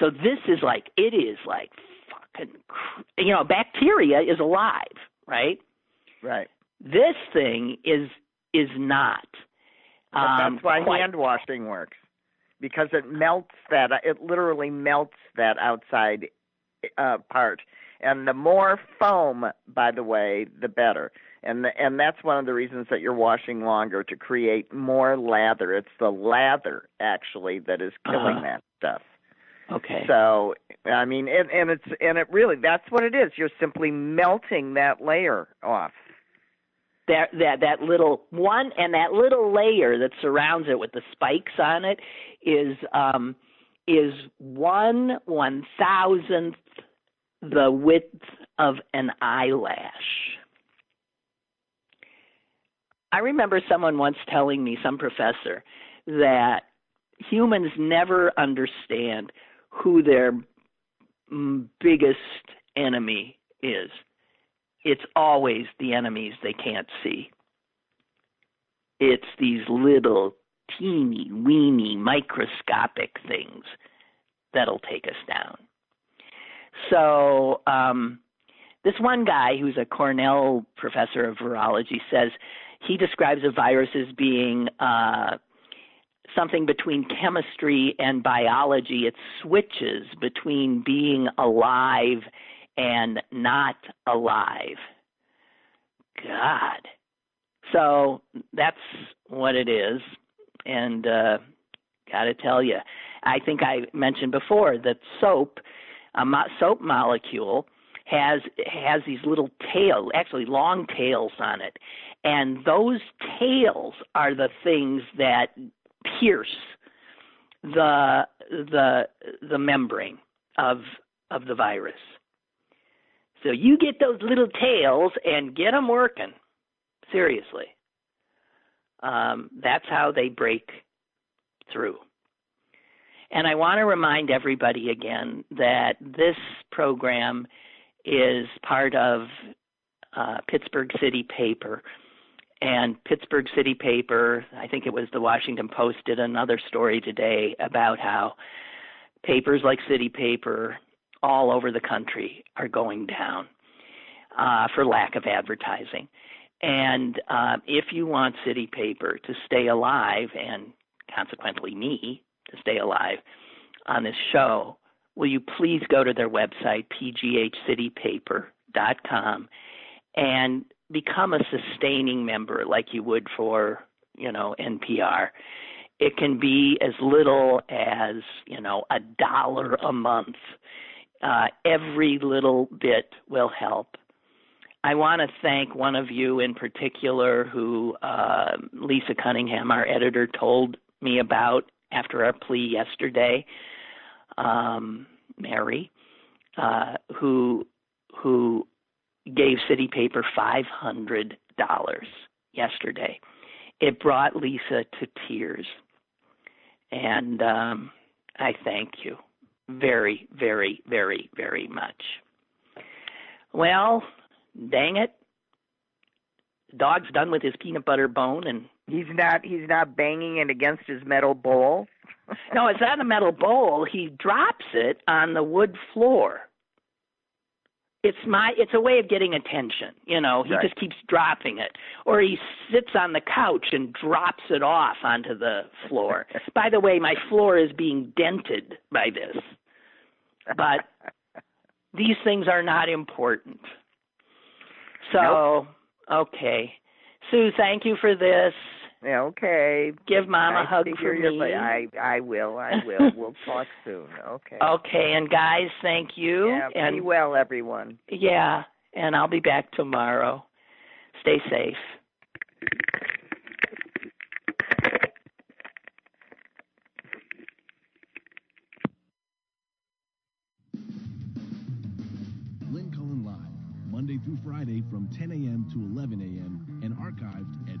So this is like, it is like fucking, you know, bacteria is alive, right? Right. This thing is not. That's why hand washing works, because it melts that. It literally melts that outside part. And the more foam, by the way, the better. And that's one of the reasons that you're washing longer, to create more lather. It's the lather, actually, that is killing that stuff. Okay. So, I mean, it really, that's what it is. You're simply melting that layer off. That little one, and that little layer that surrounds it with the spikes on it is 1/1000th the width of an eyelash. I remember someone once telling me, some professor, that humans never understand who their biggest enemy is. It's always the enemies they can't see. It's these little teeny, weeny, microscopic things that'll take us down. So this one guy who's a Cornell professor of virology says he describes a virus as being something between chemistry and biology. It switches between being alive and not alive. God. So that's what it is. And got to tell you, I think I mentioned before that soap, soap molecule has these little tails, actually long tails on it. And those tails are the things that pierce the membrane of the virus. So you get those little tails and get them working. Seriously. That's how they break through. And I want to remind everybody again that this program is part of Pittsburgh City Paper. And Pittsburgh City Paper, I think it was the Washington Post, did another story today about how papers like City Paper all over the country are going down for lack of advertising. And if you want City Paper to stay alive, and consequently me to stay alive on this show, will you please go to their website, pghcitypaper.com, and become a sustaining member like you would for, you know, NPR. It can be as little as, you know, $1 a month. Every little bit will help. I want to thank one of you in particular who Lisa Cunningham, our editor, told me about after our plea yesterday, Mary, who gave City Paper $500 yesterday. It brought Lisa to tears. And I thank you very, very, very, very much. Well, dang it. Dog's done with his peanut butter bone, and he's not banging it against his metal bowl. No, it's not a metal bowl. He drops it on the wood floor. It's a way of getting attention, you know. He just keeps dropping it. Or he sits on the couch and drops it off onto the floor. By the way, my floor is being dented by this. But these things are not important. So, okay. Sue, thank you for this. Okay. Give Mom a hug for me. I will. We'll talk soon. Okay. Okay, and guys, thank you. Yeah, and be well, everyone. Yeah, and I'll be back tomorrow. Stay safe. Lynn Cullen Live, Monday through Friday from 10 a.m. to 11 a.m. and archived at